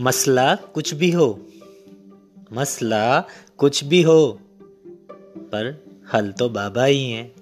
मसला कुछ भी हो पर हल तो बाबा ही हैं।